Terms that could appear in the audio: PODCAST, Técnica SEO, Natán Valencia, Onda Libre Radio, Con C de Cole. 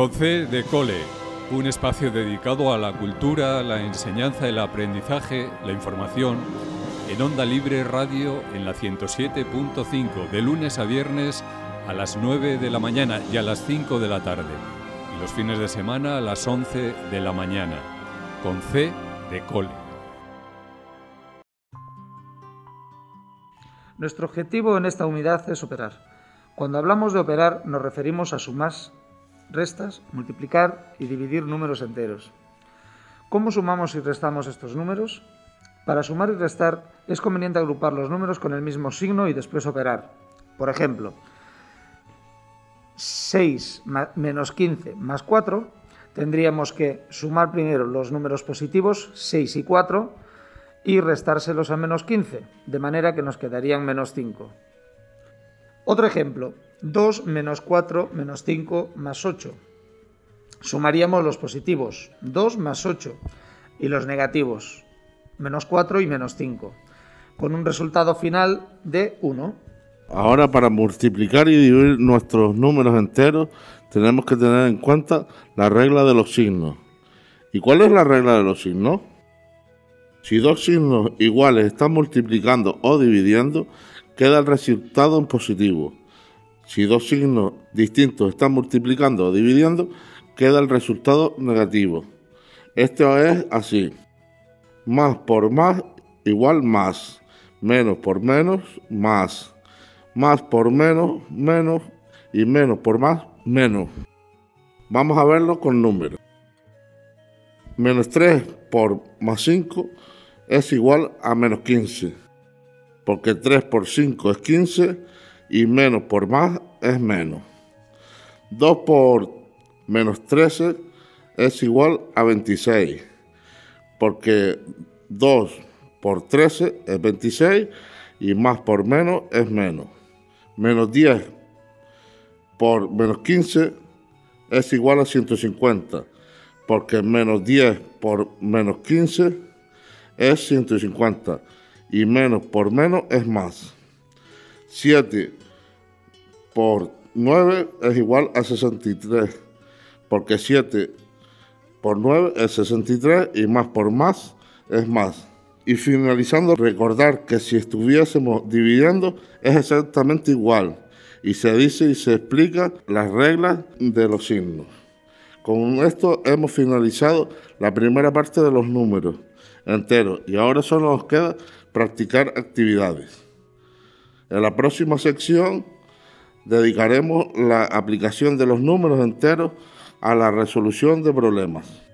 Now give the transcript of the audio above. Con C de Cole, un espacio dedicado a la cultura, la enseñanza, el aprendizaje, la información, en Onda Libre Radio en la 107.5, de lunes a viernes a las 9 de la mañana y a las 5 de la tarde, y los fines de semana a las 11 de la mañana, Con C de Cole. Nuestro objetivo en esta unidad es operar. Cuando hablamos de operar nos referimos a sumar, restas, multiplicar y dividir números enteros. ¿Cómo sumamos y restamos estos números? Para sumar y restar es conveniente agrupar los números con el mismo signo y después operar. Por ejemplo, 6 menos 15 más 4, tendríamos que sumar primero los números positivos, 6 y 4, y restárselos a menos 15, de manera que nos quedarían menos 5. Otro ejemplo, 2 menos 4 menos 5 más 8. Sumaríamos los positivos, 2 más 8, y los negativos, menos 4 y menos 5, con un resultado final de 1. Ahora, para multiplicar y dividir nuestros números enteros, tenemos que tener en cuenta la regla de los signos. ¿Y cuál es la regla de los signos? Si dos signos iguales están multiplicando o dividiendo, queda el resultado en positivo. Si dos signos distintos están multiplicando o dividiendo, queda el resultado negativo. Esto es así: más por más igual más, menos por menos más, más por menos menos y menos por más menos. Vamos a verlo con números. Menos 3 por más 5 es igual a menos 15, porque 3 por 5 es 15 y menos por más es menos. 2 por menos 13 es igual a 26. Porque 2 por 13 es 26 y más por menos es menos. Menos 10 por menos 15 es igual a 150, porque menos 10 por menos 15 es 150 y menos por menos es más. 7 por 9 es igual a 63, porque 7 por 9 es 63 y más por más es más. Y finalizando, recordar que si estuviésemos dividiendo es exactamente igual, y se dice y se explica las reglas de los signos. Con esto hemos finalizado la primera parte de los números enteros y ahora solo nos queda practicar actividades. En la próxima sección dedicaremos la aplicación de los números enteros a la resolución de problemas.